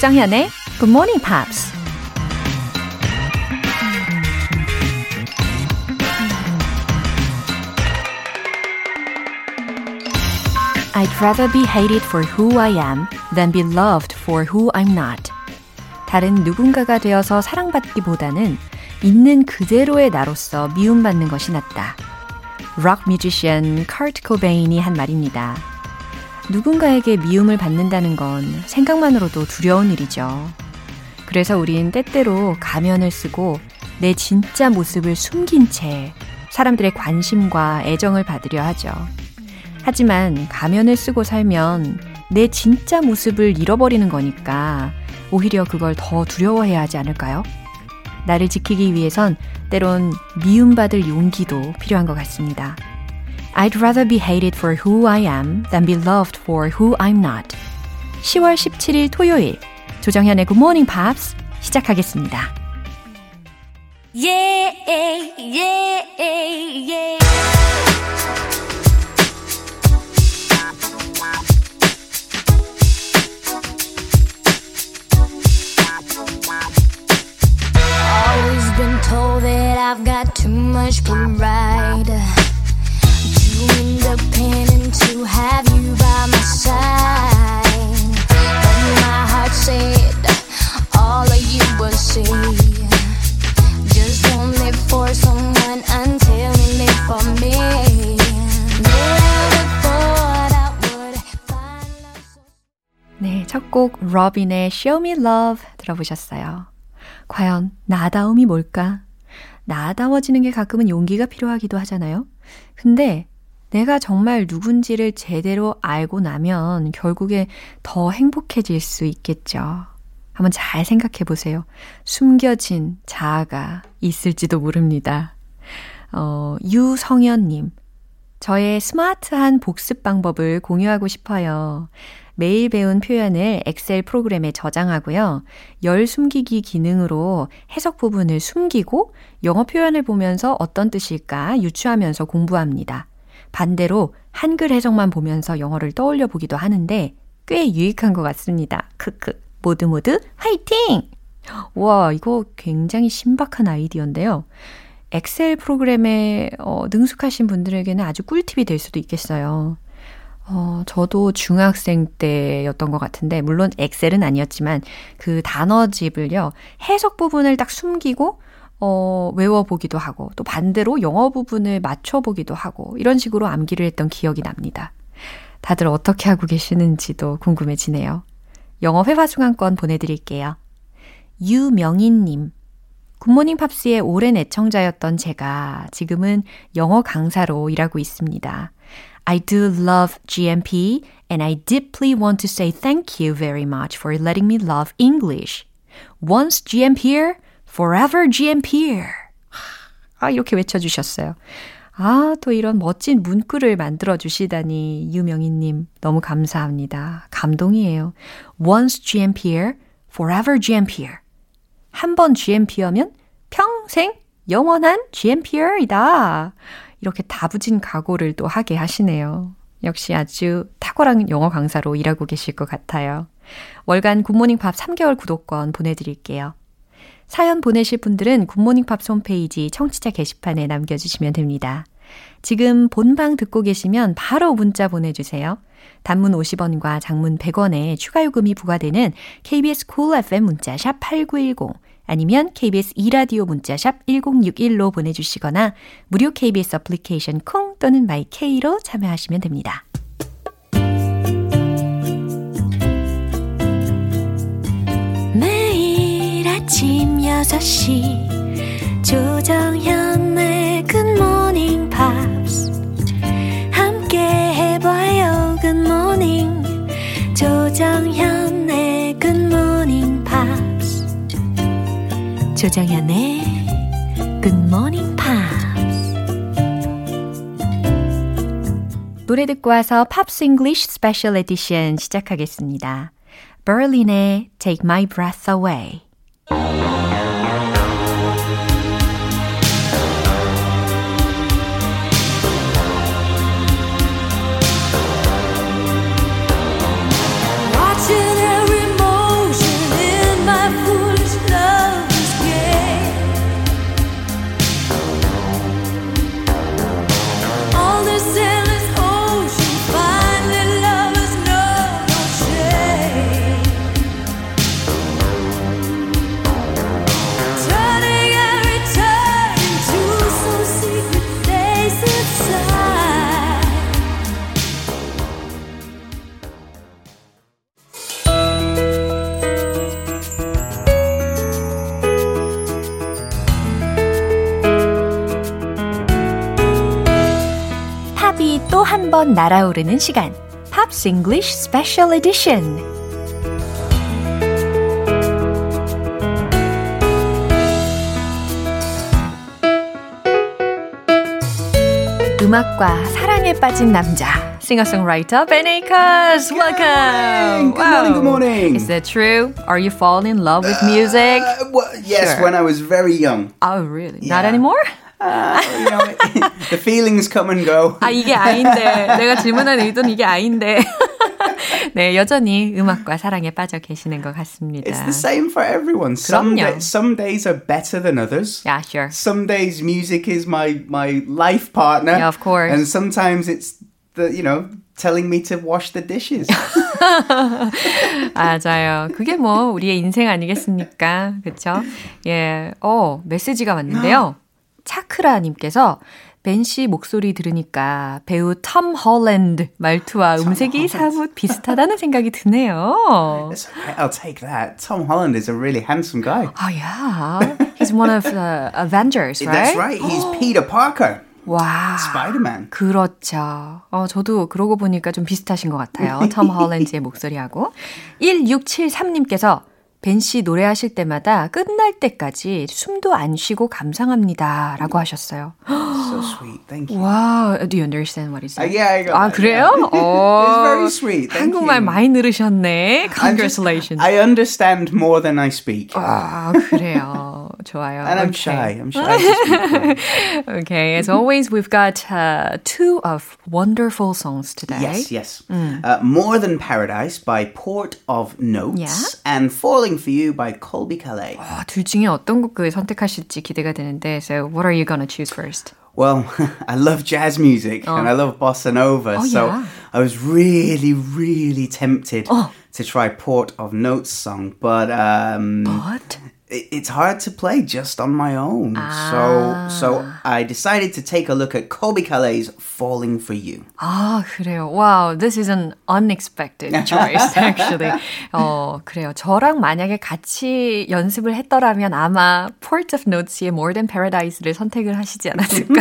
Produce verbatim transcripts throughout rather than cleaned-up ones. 조장현의 Good Morning Pops. I'd rather be hated for who I am than be loved for who I'm not. 다른 누군가가 되어서 사랑받기보다는 있는 그대로의 나로서 미움받는 것이 낫다. 록 뮤지션 커트 코베인이 한 말입니다. 누군가에게 미움을 받는다는 건 생각만으로도 두려운 일이죠. 그래서 우린 때때로 가면을 쓰고 내 진짜 모습을 숨긴 채 사람들의 관심과 애정을 받으려 하죠. 하지만 가면을 쓰고 살면 내 진짜 모습을 잃어버리는 거니까 오히려 그걸 더 두려워해야 하지 않을까요? 나를 지키기 위해선 때론 미움받을 용기도 필요한 것 같습니다. I'd rather be hated for who I am than be loved for who I'm not. 시월 십칠일 토요일 조정현의 Good Morning Pops 시작하겠습니다. Yeah, yeah, yeah. Told that I've got too much pride, too independent to have you by my side. But my heart said all of you will see. Just don't live for someone until you live for me. Never thought I would find love so. 네, 첫 곡 로빈의 Show Me Love 들어보셨어요. 과연 나다움이 뭘까? 나다워지는 게 가끔은 용기가 필요하기도 하잖아요. 근데 내가 정말 누군지를 제대로 알고 나면 결국에 더 행복해질 수 있겠죠. 한번 잘 생각해 보세요. 숨겨진 자아가 있을지도 모릅니다. 어, 유성현님, 저의 스마트한 복습 방법을 공유하고 싶어요. 매일 배운 표현을 엑셀 프로그램에 저장하고요. 열 숨기기 기능으로 해석 부분을 숨기고 영어 표현을 보면서 어떤 뜻일까 유추하면서 공부합니다. 반대로 한글 해석만 보면서 영어를 떠올려 보기도 하는데 꽤 유익한 것 같습니다. 크크. 모두 모두 화이팅! 와, 이거 굉장히 신박한 아이디어인데요. 엑셀 프로그램에 어, 능숙하신 분들에게는 아주 꿀팁이 될 수도 있겠어요. 어, 저도 중학생 때였던 것 같은데, 물론 엑셀은 아니었지만 그 단어집을요, 해석 부분을 딱 숨기고 어, 외워보기도 하고 또 반대로 영어 부분을 맞춰보기도 하고 이런 식으로 암기를 했던 기억이 납니다. 다들 어떻게 하고 계시는지도 궁금해지네요. 영어 회화 중간권 보내드릴게요. 유명인님, 굿모닝 팝스의 오랜 애청자였던 제가 지금은 영어 강사로 일하고 있습니다. I do love G M P and I deeply want to say thank you very much for letting me love English. Once G M P'er, forever G M P'er. 아, 이렇게 외쳐주셨어요. 아, 또 이런 멋진 문구를 만들어주시다니 유명인님 너무 감사합니다. 감동이에요. Once G M P'er, forever G M P'er. 한 번 G M P'하면 평생 영원한 G M P'er이다. 이렇게 다부진 각오를 또 하게 하시네요. 역시 아주 탁월한 영어 강사로 일하고 계실 것 같아요. 월간 굿모닝팝 삼 개월 구독권 보내드릴게요. 사연 보내실 분들은 굿모닝팝 홈페이지 청취자 게시판에 남겨주시면 됩니다. 지금 본방 듣고 계시면 바로 문자 보내주세요. 단문 오십 원과 장문 백 원에 추가 요금이 부과되는 케이비에스 Cool 에프엠 문자샵 팔구일공 아니면 케이비에스 이 라디오 문자샵 일공육일로 보내주시거나 무료 케이비에스 어플리케이션 콩 또는 마이케이로 참여하시면 됩니다. 매일 아침 여섯 시 조정현의 굿모닝 팝스 함께 해봐요. 굿모닝 조정현의 굿모닝 팝스 조정현의 Good Morning Pops. 노래 듣고 와서 Pops English Special Edition 시작하겠습니다. Berlin의 Take My Breath Away. Watching every motion. 한번 날아오르는 시간 팝스 잉글리쉬 스페셜 에디션. 음악과 사랑에 빠진 남자 singer-songwriter Benekas. Welcome. Good morning. Good morning. Good morning. Is that true? Are you falling in love with music? Uh, well, yes, sure. When I was very young. Oh, really? Yeah. Not anymore? Uh, you know, the feelings come and go. 아, 이게 아인데. 내가 질문한 의도는 이게 아인데. 네, 여전히 음악과 사랑에 빠져 계시는 것 같습니다. It's the same for everyone. Some, da- some days are better than others. Yeah, sure. Some days music is my, my life partner. Yeah, of course. And sometimes it's the, you know, telling me to wash the dishes. 맞아요. 그게 뭐 우리의 인생 아니겠습니까? 그렇죠? 예. 어, 메시지가 왔는데요. 차크라 님께서 벤 씨 목소리 들으니까 배우 톰 홀랜드 말투와 음색이 사뭇 비슷하다는 생각이 드네요. I'll take that. Tom Holland is a really handsome guy. Oh yeah. He's one of the Avengers, right? That's right. He's Peter Parker. 와, 스파이더맨. 그렇죠. 어, 저도 그러고 보니까 좀 비슷하신 것 같아요. 톰 홀랜드의 목소리하고. 천육백칠십삼님께서 벤 씨 노래하실 때마다 끝날 때까지 숨도 안 쉬고 감상합니다. 라고 하셨어요. So sweet. Thank you. Wow. Do you understand what he said? Uh, yeah, I got that. 아, 그래요? Yeah. 어, It's very sweet. Thank 한국말 you. 많이 늘으셨네. Congratulations. Just, I understand more than I speak. 아, 그래요. 좋아요. And I'm okay. shy. I'm shy to speak. Okay. As always, we've got uh, two of wonderful songs today. Yes, yes. Mm. Uh, More Than Paradise by Port of Notes yeah? and Falling For You by Colbie Caillat. 와, 둘 중에 어떤 곡을 선택하실지 기대가 되는데, so what are you gonna choose first? Well, I love jazz music oh. and I love bossa nova, oh, so yeah. I was really, really tempted oh. to try Port of Notes song, but um, but it, it's hard to play just on my own. Ah. So, so I decided to take a look at Colbie Caillat's Falling For You. 아, 그래요. Wow, this is an unexpected choice, actually. 어, 그래요. 저랑 만약에 같이 연습을 했더라면 아마 Port of Notes의 More Than Paradise를 선택을 하시지 않았을까.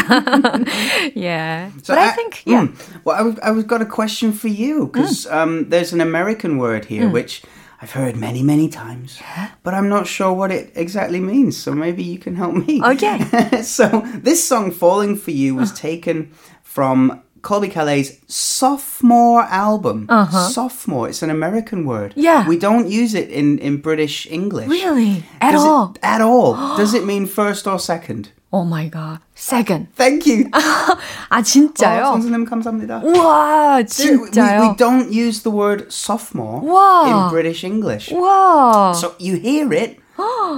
yeah. So but I, I think, yeah. Mm, well, I, I've got a question for you, because mm. um, there's an American word here, mm. which I've heard many, many times, yeah. but I'm not sure what it exactly means, so maybe you can help me. Okay. So this song, Falling For You, was taken from Colbie Caillat's sophomore album. Uh-huh. Sophomore, it's an American word. Yeah. We don't use it in, in British English. Really? At Does all? It, at all. Does it mean first or second? Oh my god. Second. Thank you. 아, 진짜요? 어, 선생님 감사합니다. 우와, 진짜요? We, we don't use the word sophomore 우와. in British English. 우와. So you hear it.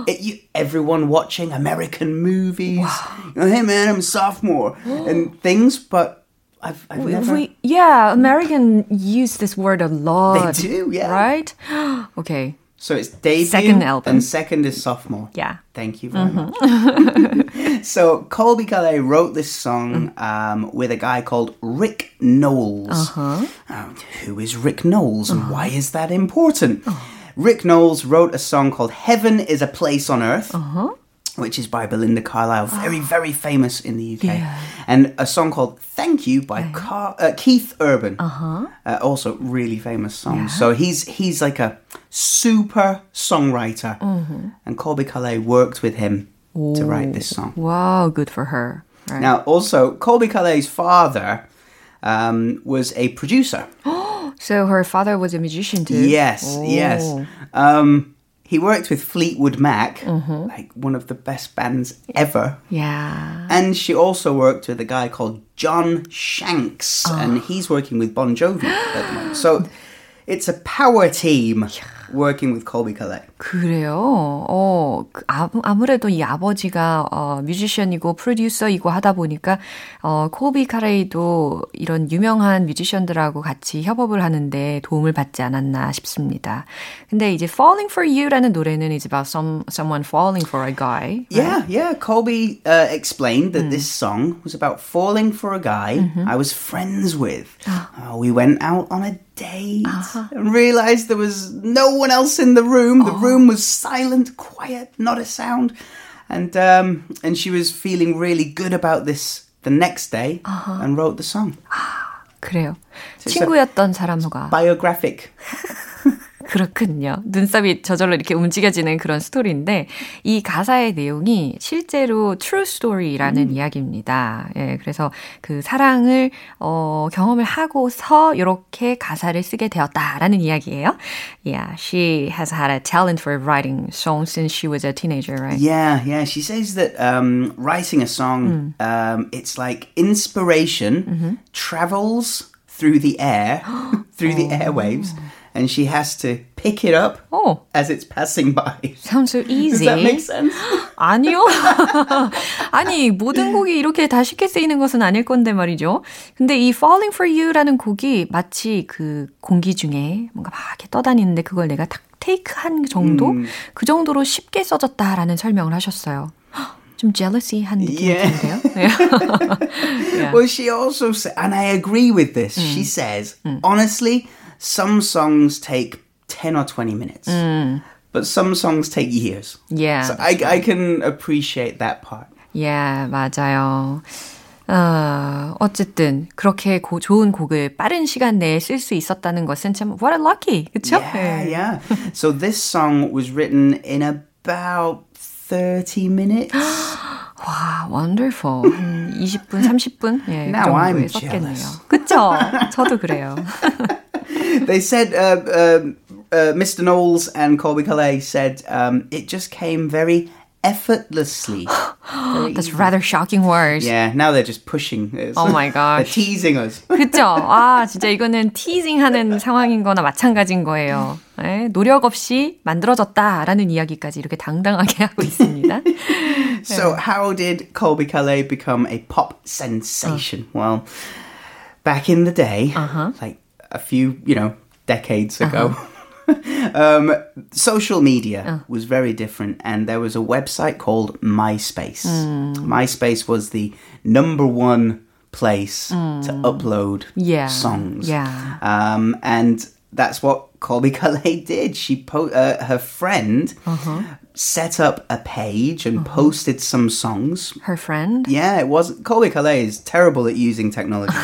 It, you, everyone watching American movies. Wow. You know, hey man, I'm a sophomore. and things, but I've, I've never... we, yeah, Americans use this word a lot. They do, yeah. Right? Okay. So it's debut second album. and second is sophomore. Yeah. Thank you very mm-hmm. much. So Colbie Caillat wrote this song mm. um, with a guy called Rick Knowles. Uh-huh. Um, who is Rick Knowles and uh-huh. why is that important? Uh-huh. Rick Knowles wrote a song called Heaven is a Place on Earth. Uh-huh. Which is by Belinda Carlisle, very, very famous in the U K. Yeah. And a song called Thank You by yeah. Car- uh, Keith Urban, uh-huh. uh, also really famous song. Yeah. So he's he's like a super songwriter. Mm-hmm. And Colbie Caillat worked with him Ooh. to write this song. Wow, good for her. Right. Now, also, Colbie Caillat's father um, was a producer. So her father was a musician too? Yes, Ooh. yes. Um... He worked with Fleetwood Mac, mm-hmm. like one of the best bands ever. Yeah. And she also worked with a guy called John Shanks, oh. and he's working with Bon Jovi at the moment. So it's a power team working with Colbie Caillat. 그래요. 어, 아, 아무래도 이 아버지가 어, 뮤지션이고 프로듀서이고 하다 보니까 어, 콜비 칼레이도 이런 유명한 뮤지션들하고 같이 협업을 하는데 도움을 받지 않았나 싶습니다. 근데 이제 Falling For You라는 노래는 is about some, someone falling for a guy. Right? Yeah, yeah. Colbie uh, explained that 음. this song was about falling for a guy mm-hmm. I was friends with. uh, we went out on a date uh-huh. and realized there was no one else in the room. The oh. room was silent, quiet, not a sound. And um, and she was feeling really good about this the next day uh-huh. and wrote the song. 그래요. 친구였던 사람과. Biographic. 그렇군요. 눈썹이 저절로 이렇게 움직여지는 그런 스토리인데 이 가사의 내용이 실제로 트루 스토리라는 음. 이야기입니다. 예, 그래서 그 사랑을 어, 경험을 하고서 이렇게 가사를 쓰게 되었다라는 이야기예요. Yeah, she has had a talent for writing songs since she was a teenager, right? Yeah, yeah. She says that um, writing a song, 음. um, it's like inspiration 음흠. travels through the air, through the airwaves. And she has to pick it up oh. as it's passing by. Sounds so easy. Does that make sense? 아니요. 아니, 모든 곡이 이렇게 다 쉽게 쓰이는 것은 아닐 건데 말이죠. 근데 이 Falling For You라는 곡이 마치 그 공기 중에 뭔가 막 이렇게 떠다니는데 그걸 내가 딱 테이크한 정도? 음. 그 정도로 쉽게 써졌다라는 설명을 하셨어요. 좀 jealousy한 느낌인데요. Yeah. yeah. Well, she also said, and I agree with this, 음. she says, 음. honestly, some songs take ten or twenty minutes, mm. but some songs take years. Yeah. So I, right. I can appreciate that part. Yeah, 맞아요. 어, 어쨌든 그렇게 고, 좋은 곡을 빠른 시간 내에 쓸 수 있었다는 것은 참 what a lucky, 그렇죠? Yeah, yeah. So this song was written in about thirty minutes. 와, wow, wonderful. 한 이십 분, 삼십 분? 예, Now 그 I'm jealous. 그렇죠? 저도 그래요. They said, uh, uh, uh, Mr. Knowles and Colbie Caillat said, um, it just came very effortlessly. very That's rather shocking words. Yeah, now they're just pushing. It's oh my gosh. They're teasing us. 그쵸? 아, 진짜 이거는 teasing하는 상황인 거나 마찬가지인 거예요. 네, 노력 없이 만들어졌다라는 이야기까지 이렇게 당당하게 하고 있습니다. So how did Colbie Caillat become a pop sensation? Uh. Well, back in the day, uh-huh. like, a few, you know, decades ago. Uh-huh. um, social media uh. was very different, and there was a website called MySpace. Mm. MySpace was the number one place mm. to upload yeah. songs. Yeah. Um, and that's what Colbie Caillat did. She po- uh, her friend uh-huh. set up a page and uh-huh. posted some songs. Her friend? Yeah, it was. Colbie Caillat is terrible at using technology.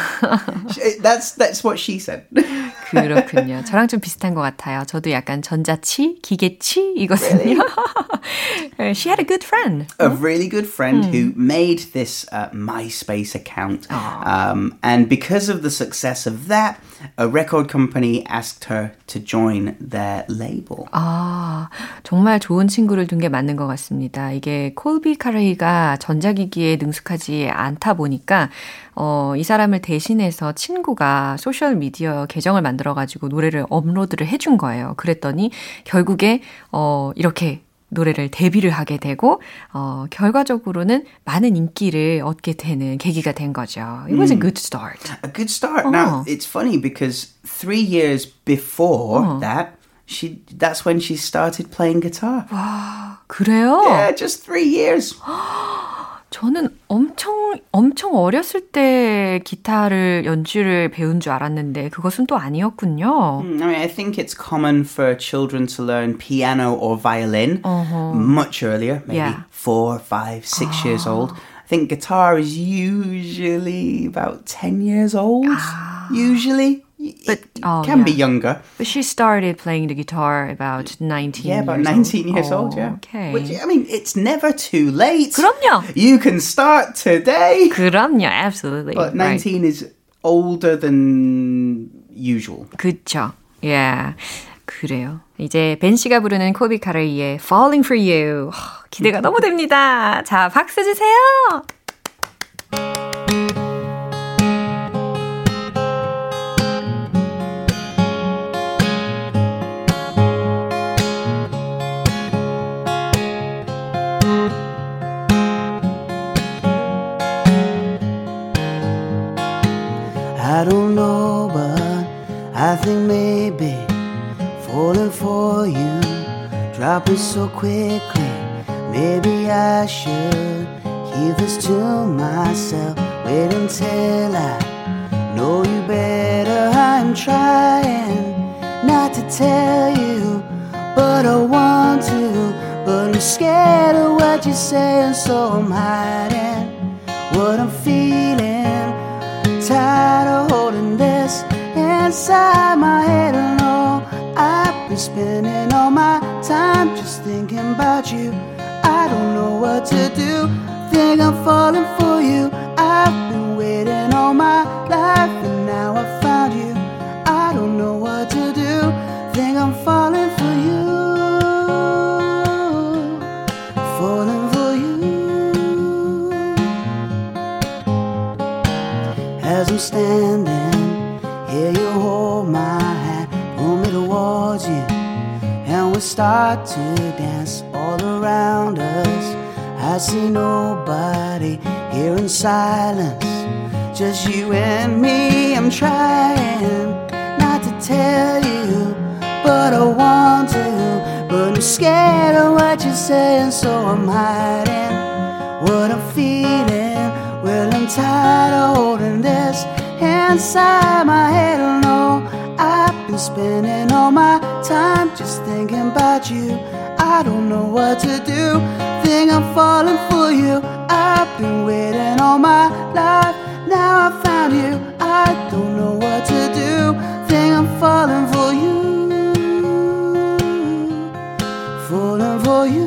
that's that's what she said. 그렇군요. 저랑 좀 비슷한 것 같아요. 저도 약간 전자치, 기계치 이것은요. Really? She had a good friend. A really good friend mm. who made this uh, MySpace account. Oh. Um, and because of the success of that, a record company asked her to join their label. 아, 정말 좋은 친구를 둔 게 맞는 것 같습니다. 이게 콜비 카레이가 전자기기에 능숙하지 않다 보니까 어, 이 사람을 대신해서 친구가 소셜미디어 계정을 만들어가지고 노래를 업로드를 해준 거예요. 그랬더니 결국에 어, 이렇게 노래를 데뷔를 하게 되고 어, 결과적으로는 많은 인기를 얻게 되는 계기가 된 거죠. It was mm. a good start. A good start. 어. Now, it's funny because three years before 어. that, she, that's when she started playing guitar. 와, 그래요? Yeah, just three years. 저는 엄청 엄청 어렸을 때 기타를 연주를 배운 줄 알았는데 그것은 또 아니었군요. I mean, I think it's common for children to learn piano or violin uh-huh. much earlier, maybe yeah. four, five, six uh-huh. years old. I think guitar is usually about ten years old, uh-huh. usually. But it oh, can yeah. be younger. But she started playing the guitar about nineteen. Yeah, about years nineteen old. years old. Yeah. Okay. Which, I mean, it's never too late. 그럼요. You can start today. 그럼요, absolutely. But nineteen right. is older than usual. 그렇죠. Yeah. 그래요. 이제 벤 씨가 부르는 콜비 카레이의 Falling for You 기대가 너무 됩니다. 자, 박수 주세요. I don't know, but I think maybe falling for you, dropping so quickly. Maybe I should keep this to myself. Wait until I know you better. I'm trying not to tell you, but I want to. But I'm scared of what you're saying, so I'm hiding what I'm feeling. Tired of holding them inside my head and all. I've been spending all my time just thinking about you. I don't know what to do, think I'm falling for you. I've been waiting all my life and now I found you. I don't know what to do, think I'm falling for you. Falling for you. As I'm standing here you hold my hand, pull me towards you, and we start to dance all around us. I see nobody here in silence, just you and me. I'm trying not to tell you, but I want to. But I'm scared of what you're saying, so I'm hiding what I'm feeling. Well, I'm tired of holding this inside my head. I know I've been spending all my time just thinking about you. I don't know what to do, think I'm falling for you. I've been waiting all my life, now I found you. I don't know what to do, think I'm falling for you. Falling for you.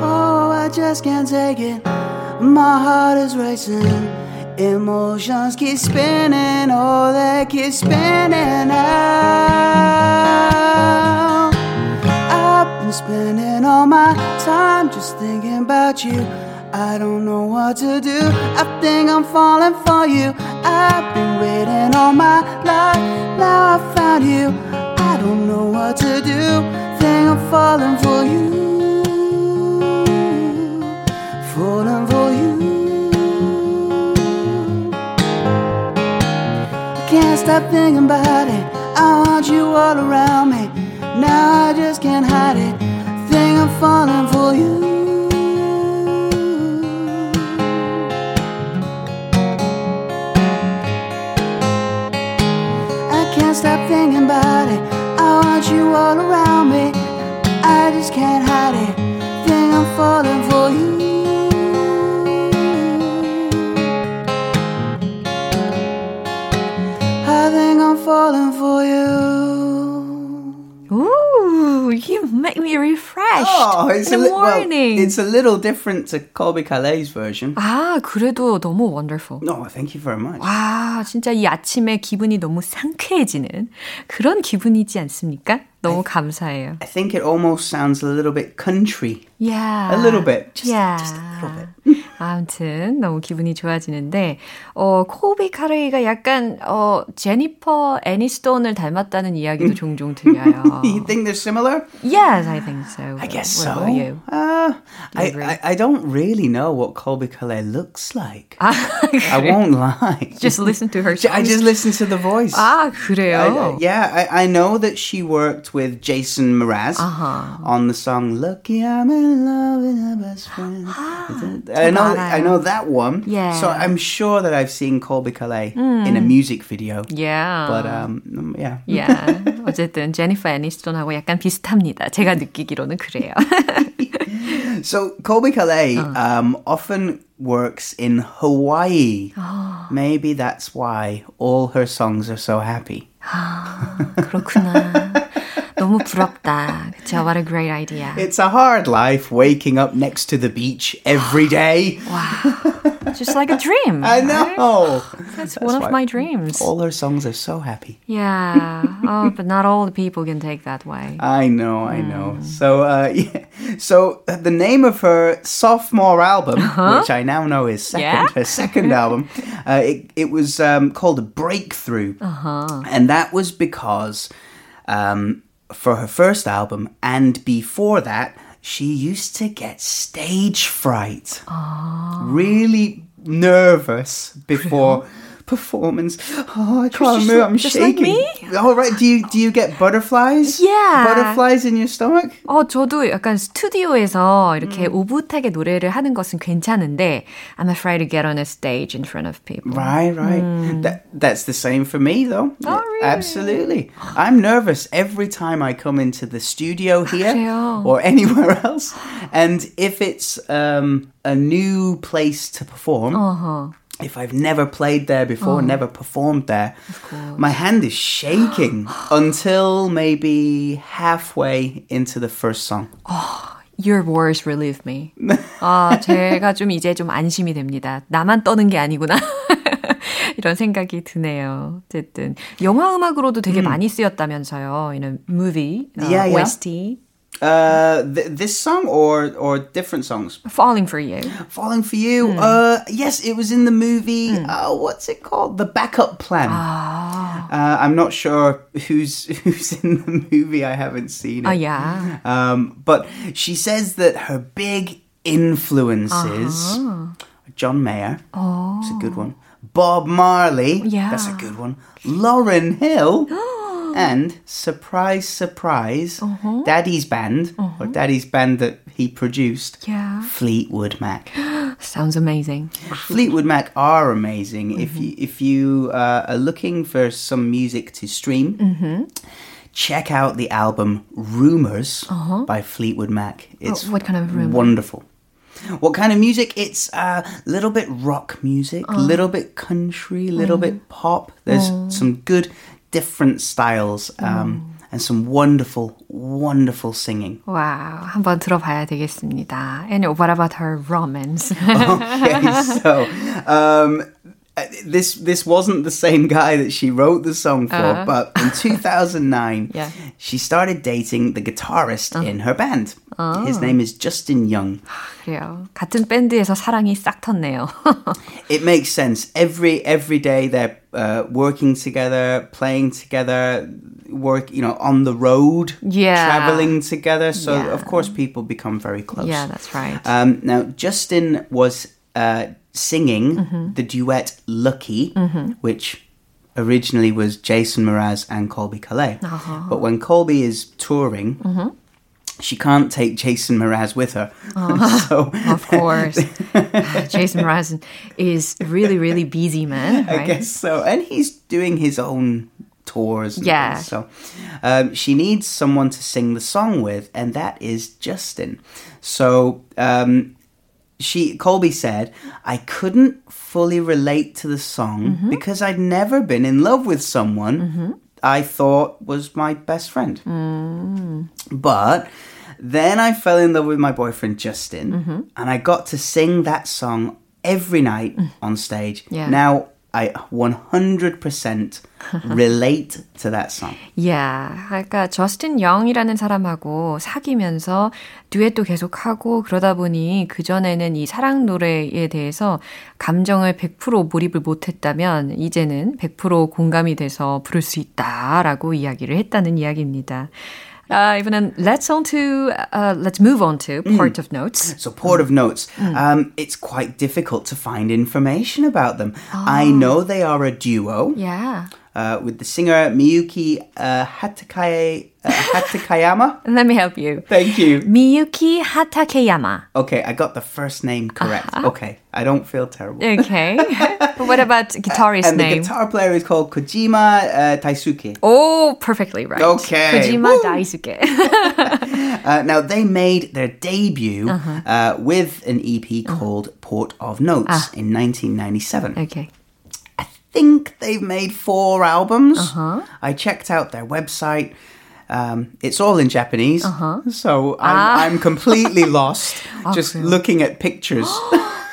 Oh, I just can't take it, my heart is racing. Emotions keep spinning, oh, they keep spinning out. I've been spending all my time just thinking about you. I don't know what to do, I think I'm falling for you. I've been waiting all my life, now I found you. I don't know what to do, think I'm falling for you. Falling for you. Can't stop thinking about it, I want you all around me. Now I just can't hide it, think I'm falling for you. I can't stop thinking about it, I want you all around me. I just can't hide it, think I'm falling for you. Falling for you. Ooh, you make me refreshed. Oh, it's in the a li- morning. Well, it's a little different to Colbie Caillat's version. 아, 그래도 너무 wonderful. No, thank you very much. 와, 진짜 이 아침에 기분이 너무 상쾌해지는 그런 기분이지 않습니까? 너무 I, 감사해요. I think it almost sounds a little bit country. Yeah. A little bit. Just, yeah. just a little bit. 아무튼 너무 기분이 좋아지는데 어, 코비 카레이가 약간 어, 제니퍼 애니스톤을 닮았다는 이야기도 종종 들려요. You think they're similar? Yes, I think so. I guess what so. About you? Uh, Do you I, agree? I, I don't really know what Colbie Caillat looks like. 아, I won't lie. Just listen to her songs. I just listen to the voice. 아, 그래요? I, yeah, I, I know that she worked with Jason Mraz uh-huh. on the song Lucky I'm in Love with Her Best Friend. I know, I know that one. Yeah. So I'm sure that I've seen Colbie Caillat mm. in a music video. Yeah. But um, yeah. yeah. 어쨌든 제니퍼 애니스톤하고 약간 비슷합니다. 제가 느끼기로는 그래요. So Colbie Caillat uh. um, often works in Hawaii. Oh. Maybe that's why all her songs are so happy. 아, 그렇구나. 너무 부럽다. 그쵸? What a great idea. It's a hard life waking up next to the beach every day. Wow. Just like a dream. I know. Right? That's, That's one of my dreams. All her songs are so happy. Yeah. Oh, but not all the people can take that way. I know, mm. I know. So, uh, yeah. so the name of her sophomore album, uh-huh. which I now know is second, yeah? her second album, uh, it, it was um, called Breakthrough. Uh-huh. And that was because... Um, for her first album, and before that, she used to get stage fright. Oh. Really nervous before really? performance. Oh, I can't just, move, I'm just shaking. Just like me? All right, do you, do you get butterflies? Yeah. Butterflies in your stomach? 어, 저도 약간 스튜디오에서 이렇게 mm. 오붓하게 노래를 하는 것은 괜찮은데, I'm afraid to get on a stage in front of people. Right, right. Mm. That, that's the same for me, though. Oh, really? Absolutely. I'm nervous every time I come into the studio here or anywhere else. And if it's um, a new place to perform, uh-huh. if I've never played there before, oh. never performed there, my hand is shaking until maybe halfway into the first song. Oh. Your words relieve me. 아, 제가 좀 이제 좀 안심이 됩니다. 나만 떠는 게 아니구나. 이런 생각이 드네요. 어쨌든 영화 음악으로도 되게 음. 많이 쓰였다면서요. In a movie, uh, yeah, yeah. O S T. Uh, th- this song or or different songs? Falling for You. Falling for You. Mm. Uh, yes, it was in the movie. Mm. Uh, what's it called? The Backup Plan. Ah. Uh, I'm not sure who's who's in the movie. I haven't seen it. Oh, yeah. Um, but she says that her big influences, uh-huh. John Mayer. Oh, that's a good one. Bob Marley. Yeah, that's a good one. Lauryn Hill. And, surprise, surprise, uh-huh. Daddy's band, uh-huh. or Daddy's band that he produced, yeah. Fleetwood Mac. Sounds amazing. Fleetwood Mac are amazing. Mm-hmm. If you, if you uh, are looking for some music to stream, mm-hmm. check out the album Rumours uh-huh. by Fleetwood Mac. It's oh, what kind of rumor? Wonderful. What kind of music? It's a uh, little bit rock music, a uh. little bit country, a little mm. bit pop. There's mm. some good... different styles um, mm. and some wonderful, wonderful singing. Wow, 한번 들어봐야 되겠습니다. And what about her romance? Okay, so um, this this wasn't the same guy that she wrote the song for, uh. but in two thousand nine, yeah. she started dating the guitarist uh. in her band. Oh. His name is Justin Young. 그래요. 같은 밴드에서 사랑이 싹 텄네요. It makes sense. Every every day they're uh, working together, playing together, work, you know, on the road, yeah. traveling together. So yeah. of course people become very close. Yeah, that's right. Um, now Justin was uh, singing mm-hmm. the duet "Lucky," mm-hmm. which. Originally was Jason Mraz and Colbie Caillat. Uh-huh. But when Colbie is touring, mm-hmm. she can't take Jason Mraz with her. Uh, so of course. Jason Mraz is a really, really busy man, right? I guess so. And he's doing his own tours. And yeah. things. So um, she needs someone to sing the song with, and that is Justin. So... Um, She, Colbie said, I couldn't fully relate to the song mm-hmm. because I'd never been in love with someone mm-hmm. I thought was my best friend. Mm. But then I fell in love with my boyfriend, Justin, mm-hmm. and I got to sing that song every night mm. on stage. Yeah. Now I one hundred percent relate to that song. Yeah, 그러니까 저스틴 영이라는 사람하고 사귀면서 듀엣도 계속하고 그러다 보니 그전에는 이 사랑 노래에 대해서 감정을 one hundred percent 몰입을 못했다면 이제는 one hundred percent 공감이 돼서 부를 수 있다라고 이야기를 했다는 이야기입니다. Uh, even let's on to uh, let's move on to Port mm. of Notes. So Port of Notes, mm. um, it's quite difficult to find information about them. Oh. I know they are a duo. Yeah. Uh, with the singer Miyuki uh, Hatakeyama. Uh, Hatakeyama? Let me help you. Thank you. Miyuki Hatakeyama. Okay, I got the first name correct. Uh-huh. Okay, I don't feel terrible. Okay. What about guitarist's uh, and name? And the guitar player is called Kojima uh, Daisuke. Oh, perfectly right. Okay. Kojima Woo! Daisuke. uh, now, they made their debut uh-huh. uh, with an E P uh-huh. called Port of Notes uh-huh. in nineteen ninety-seven. Okay. I think they've made four albums. Uh-huh. I checked out their website. Um, it's all in Japanese, uh-huh. so I'm, ah. I'm completely lost 아, just 그래요? Looking at pictures.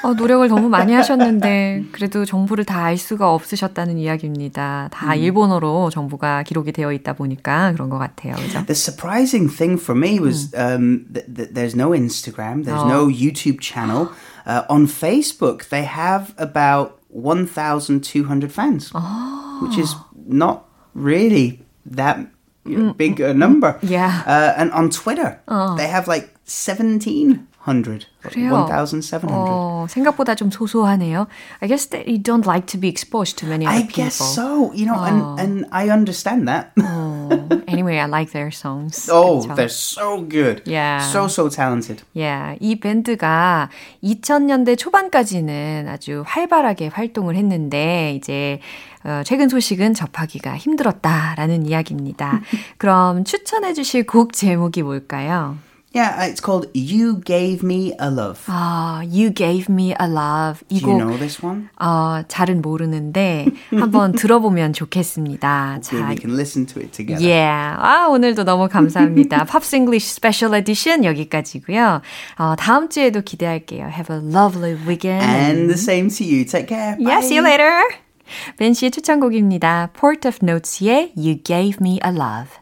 어, 노력을 너무 많이 하셨는데 그래도 정보를 다 알 수가 없으셨다는 이야기입니다. 다 음. 일본어로 정보가 기록이 되어 있다 보니까 그런 것 같아요. 그죠? The surprising thing for me was um, th- th- there's no Instagram, there's 어. no YouTube channel. Uh, on Facebook, they have about one thousand two hundred fans, oh. which is not really that you know, big a number. Yeah. Uh, and on Twitter, uh. they have like seventeen hundred. one thousand seven hundred. 어, 생각보다 좀 소소하네요. I guess that you don't like to be exposed to many other I people. I guess so. You know, 어. and, and I understand that. 어. Anyway, I like their songs. Oh, 그렇죠? They're so good. Yeah. So, so talented. Yeah. 이 밴드가 이천 년대 초반까지는 아주 활발하게 활동을 했는데 이제 어, 최근 소식은 접하기가 힘들었다라는 이야기입니다. 그럼 추천해 주실 곡 제목이 뭘까요? Yeah, it's called You Gave Me a Love. 아, You Gave Me a Love. 이 곡, Do you know this one? 어, 잘은 모르는데 한번 들어보면 좋겠습니다. Hopefully 자, we can listen to it together. Yeah. 아, 오늘도 너무 감사합니다. Pops English Special Edition 여기까지고요. 어, 다음 주에도 기대할게요. Have a lovely weekend. And the same to you. Take care. Bye. Yeah, see you later. 벤 씨의 추천곡입니다. Port of Notes의 You Gave Me a Love.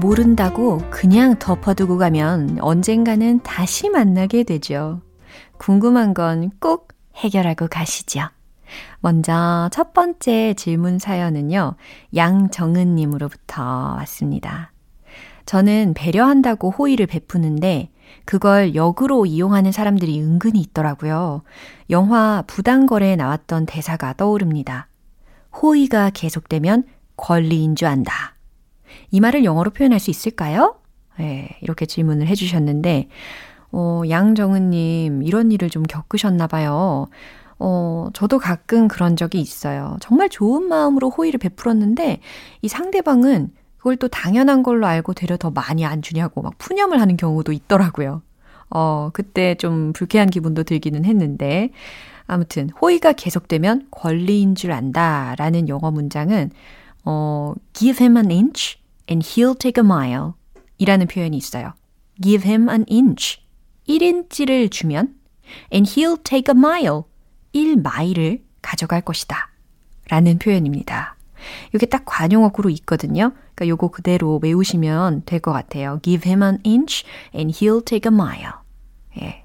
모른다고 그냥 덮어두고 가면 언젠가는 다시 만나게 되죠. 궁금한 건 꼭 해결하고 가시죠. 먼저 첫 번째 질문 사연은요. 양정은님으로부터 왔습니다. 저는 배려한다고 호의를 베푸는데 그걸 역으로 이용하는 사람들이 은근히 있더라고요. 영화 부당거래에 나왔던 대사가 떠오릅니다. 호의가 계속되면 권리인 줄 안다. 이 말을 영어로 표현할 수 있을까요? 네, 이렇게 질문을 해주셨는데 어, 양정은님 이런 일을 좀 겪으셨나 봐요. 어, 저도 가끔 그런 적이 있어요. 정말 좋은 마음으로 호의를 베풀었는데 이 상대방은 그걸 또 당연한 걸로 알고 되려 더 많이 안 주냐고 막 푸념을 하는 경우도 있더라고요. 어, 그때 좀 불쾌한 기분도 들기는 했는데 아무튼 호의가 계속되면 권리인 줄 안다라는 영어 문장은 어, give him an inch and he'll take a mile 이라는 표현이 있어요. give him an inch 일 인치를 주면 and he'll take a mile 일 마일을 가져갈 것이다 라는 표현입니다. 이게 딱 관용어구로 있거든요. 그러니까 요거 그대로 외우시면 될 것 같아요. give him an inch and he'll take a mile. 예.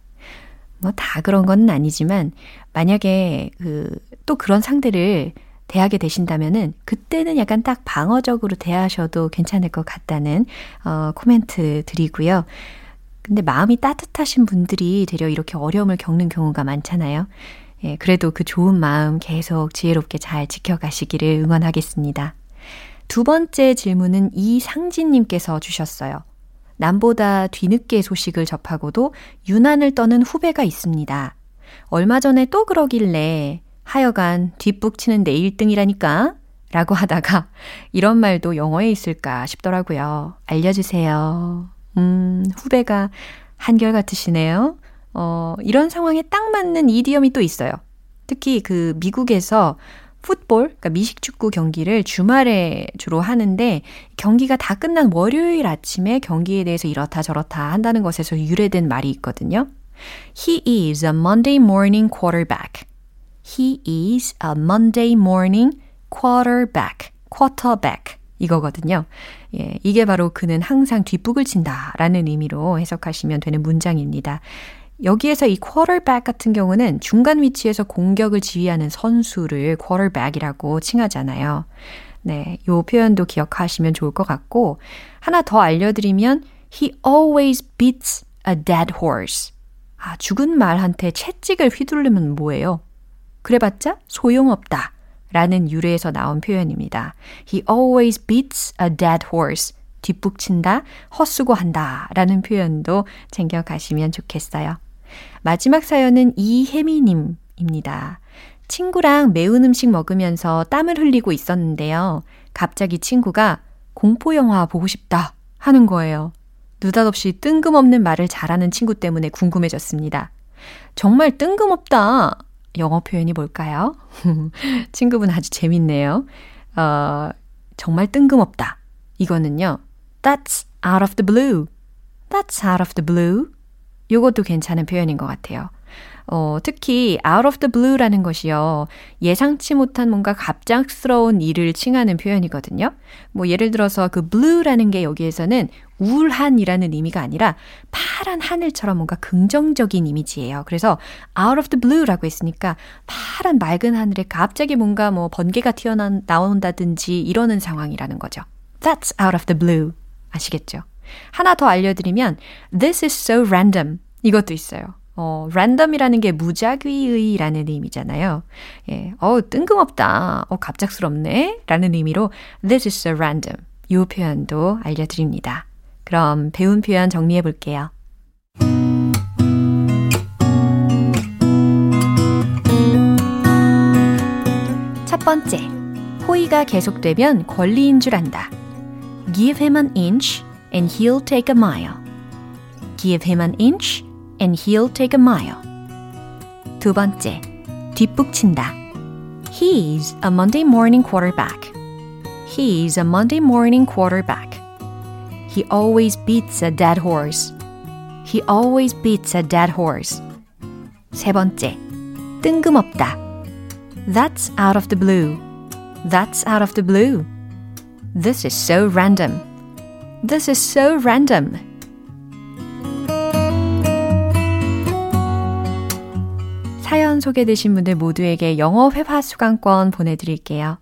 뭐 다 그런 건 아니지만 만약에 그, 또 그런 상대를 대하게 되신다면은 그때는 약간 딱 방어적으로 대하셔도 괜찮을 것 같다는 어, 코멘트 드리고요. 근데 마음이 따뜻하신 분들이 되려 이렇게 어려움을 겪는 경우가 많잖아요. 예, 그래도 그 좋은 마음 계속 지혜롭게 잘 지켜가시기를 응원하겠습니다. 두 번째 질문은 이상진님께서 주셨어요. 남보다 뒤늦게 소식을 접하고도 유난을 떠는 후배가 있습니다. 얼마 전에 또 그러길래 하여간 뒷북 치는데 일 등이라니까 라고 하다가 이런 말도 영어에 있을까 싶더라고요. 알려주세요. 음, 후배가 한결같으시네요. 어, 이런 상황에 딱 맞는 이디엄이 또 있어요. 특히 그 미국에서 풋볼, 그러니까 미식축구 경기를 주말에 주로 하는데 경기가 다 끝난 월요일 아침에 경기에 대해서 이렇다 저렇다 한다는 것에서 유래된 말이 있거든요. He is a Monday morning quarterback. He is a Monday morning quarterback, quarterback 이거거든요. 예, 이게 바로 그는 항상 뒷북을 친다라는 의미로 해석하시면 되는 문장입니다. 여기에서 이 quarterback 같은 경우는 중간 위치에서 공격을 지휘하는 선수를 quarterback이라고 칭하잖아요. 네, 이 표현도 기억하시면 좋을 것 같고 하나 더 알려드리면 He always beats a dead horse. 아, 죽은 말한테 채찍을 휘두르면 뭐예요? 그래봤자 소용없다 라는 유래에서 나온 표현입니다. He always beats a dead horse. 뒷북친다, 헛수고한다 라는 표현도 챙겨가시면 좋겠어요. 마지막 사연은 이혜미님입니다. 친구랑 매운 음식 먹으면서 땀을 흘리고 있었는데요. 갑자기 친구가 공포영화 보고 싶다 하는 거예요. 느닷없이 뜬금없는 말을 잘하는 친구 때문에 궁금해졌습니다. 정말 뜬금없다. 영어 표현이 뭘까요? 친구분 아주 재밌네요. 어, 정말 뜬금없다. 이거는요. That's out of the blue. That's out of the blue. 이것도 괜찮은 표현인 것 같아요. 어, 특히 out of the blue라는 것이요. 예상치 못한 뭔가 갑작스러운 일을 칭하는 표현이거든요. 뭐 예를 들어서 그 blue라는 게 여기에서는 우울한이라는 의미가 아니라 파란 하늘처럼 뭔가 긍정적인 이미지예요. 그래서 out of the blue라고 했으니까 파란 맑은 하늘에 갑자기 뭔가 뭐 번개가 튀어나온다든지 이러는 상황이라는 거죠. That's out of the blue. 아시겠죠? 하나 더 알려드리면 This is so random. 이것도 있어요. 어, 랜덤이라는 게 무작위의라는 의미잖아요. 예, 어 뜬금없다, 어 갑작스럽네 라는 의미로 This is so random 이 표현도 알려드립니다. 그럼 배운 표현 정리해 볼게요. 첫 번째, 호의가 계속되면 권리인 줄 안다. Give him an inch and he'll take a mile. Give him an inch and he'll take a mile. 두 번째, 뒷북친다. He's a Monday morning quarterback. He's a Monday morning quarterback. He always beats a dead horse. He always beats a dead horse. 세 번째, 뜬금없다. That's out of the blue. That's out of the blue. This is so random. This is so random. 사연 소개되신 분들 모두에게 영어 회화 수강권 보내드릴게요.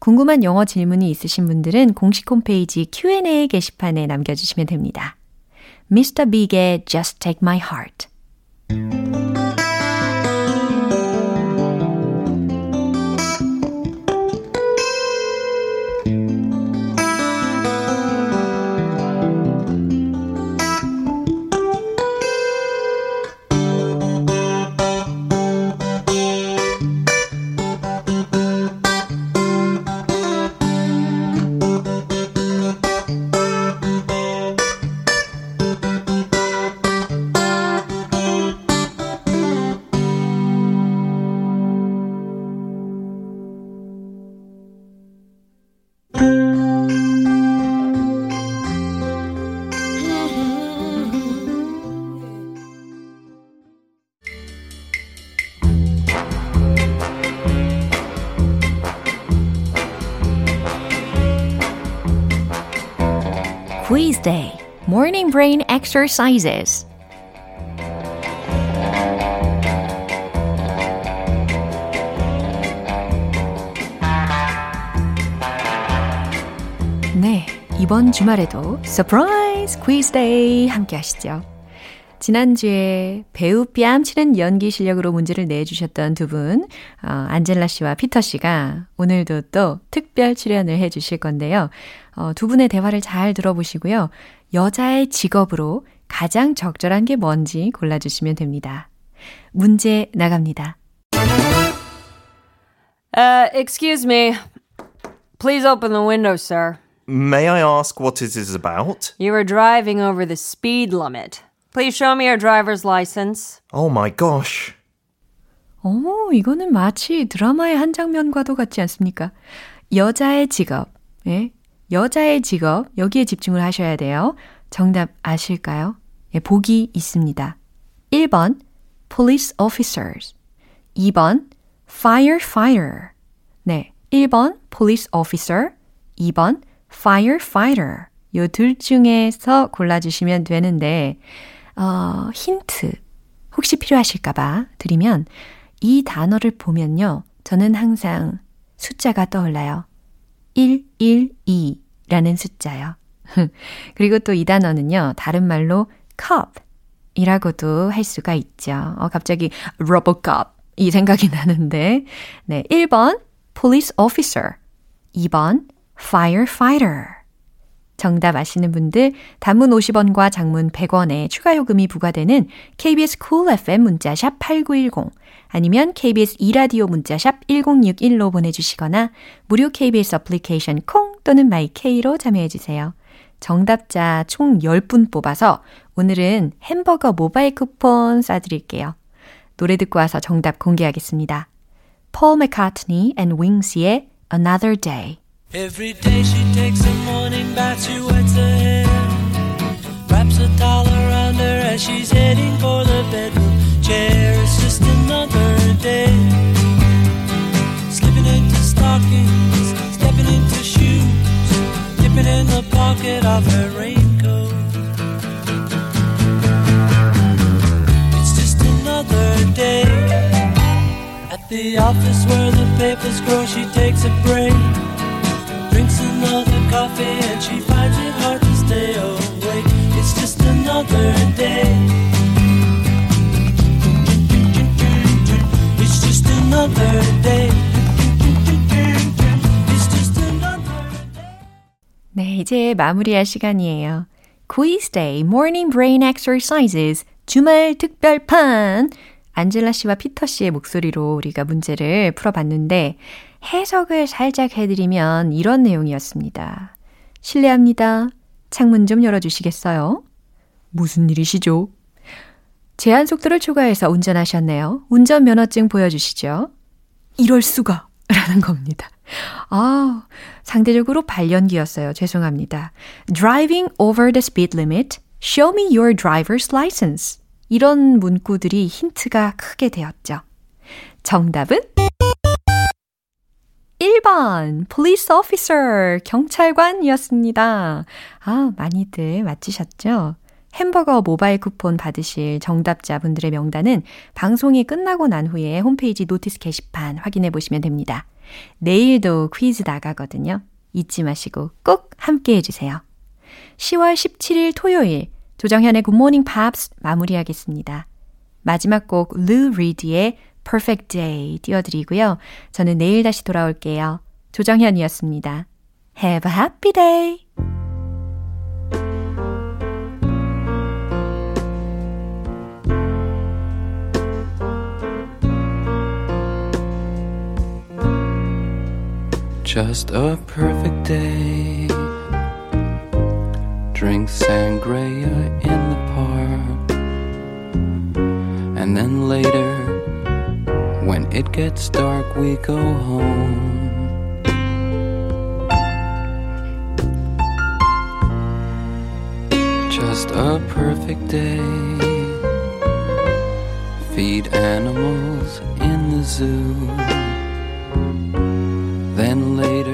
궁금한 영어 질문이 있으신 분들은 공식 홈페이지 Q and A 게시판에 남겨주시면 됩니다. 미스터 Big의 Just Take My Heart. Quiz Day, Morning Brain Exercises. 네, 이번 주말에도 Surprise Quiz Day 함께 하시죠. 지난주에 배우 뺨치는 연기 실력으로 문제를 내주셨던 두 분, 어, 안젤라 씨와 피터 씨가 오늘도 또 특별 출연을 해주실 건데요. 어, 두 분의 대화를 잘 들어보시고요. 여자의 직업으로 가장 적절한 게 뭔지 골라주시면 됩니다. 문제 나갑니다. Uh, excuse me. Please open the window, sir. May I ask what it is about? You were driving over the speed limit. Please show me your driver's license. Oh my gosh. 오, 이거는 마치 드라마의 한 장면과도 같지 않습니까? 여자의 직업. 예? 여자의 직업, 여기에 집중을 하셔야 돼요. 정답 아실까요? 예, 보기 있습니다. 일 번, police officers. 이 번, firefighter. 네, 일 번, police officer. 이 번, firefighter. 요 둘 중에서 골라주시면 되는데, 어, 힌트, 혹시 필요하실까봐 드리면, 이 단어를 보면요. 저는 항상 숫자가 떠올라요. 일일이라는 숫자요. 그리고 또 이 단어는요. 다른 말로 cop이라고도 할 수가 있죠. 어, 갑자기 robocop 이 생각이 나는데. 네, 일 번 police officer, 이 번 firefighter. 정답 아시는 분들 단문 오십 원과 장문 백 원에 추가 요금이 부과되는 케이비에스 Cool 에프엠 문자샵 팔구일공 아니면 케이비에스 이라디오 문자샵 일공육일로 보내주시거나 무료 케이비에스 어플리케이션 콩 또는 마이케이로 참여해주세요. 정답자 총 열 분 뽑아서 오늘은 햄버거 모바일 쿠폰 쏴드릴게요. 노래 듣고 와서 정답 공개하겠습니다. Paul McCartney and Wings의 Another Day. Every day she takes a morning bath, she wets her hair, wraps a towel around her as she's heading for the bedroom chair. It's just another day, slipping into stockings, stepping into shoes, dipping in the pocket of her raincoat. It's just another day, at the office where the papers grow, she takes a break. Drinks another coffee and she finds it hard to stay awake. It's just another day. It's just another day. It's just another day. 네, 이제 마무리할 시간이에요. Quiz Day Morning Brain Exercises 주말 특별판. 안젤라 씨와 피터 씨의 목소리로 우리가 문제를 풀어봤는데 해석을 살짝 해드리면 이런 내용이었습니다. 실례합니다. 창문 좀 열어주시겠어요? 무슨 일이시죠? 제한 속도를 초과해서 운전하셨네요. 운전면허증 보여주시죠. 이럴 수가! 라는 겁니다. 아, 상대적으로 발연기였어요. 죄송합니다. Driving over the speed limit. Show me your driver's license. 이런 문구들이 힌트가 크게 되었죠. 정답은? 일 번 police officer, 경찰관이었습니다. 아, 많이들 맞히셨죠? 햄버거 모바일 쿠폰 받으실 정답자분들의 명단은 방송이 끝나고 난 후에 홈페이지 노티스 게시판 확인해 보시면 됩니다. 내일도 퀴즈 나가거든요. 잊지 마시고 꼭 함께해 주세요. 시월 십칠일 토요일, 조정현의 굿모닝 팝스 마무리하겠습니다. 마지막 곡 루 리드의 Perfect Day 띄워드리고요. 저는 내일 다시 돌아올게요. 조정현이었습니다. Have a happy day! Just a perfect day. Drink sangria in the park. And then later when it gets dark, we go home. Just a perfect day. Feed animals in the zoo. Then later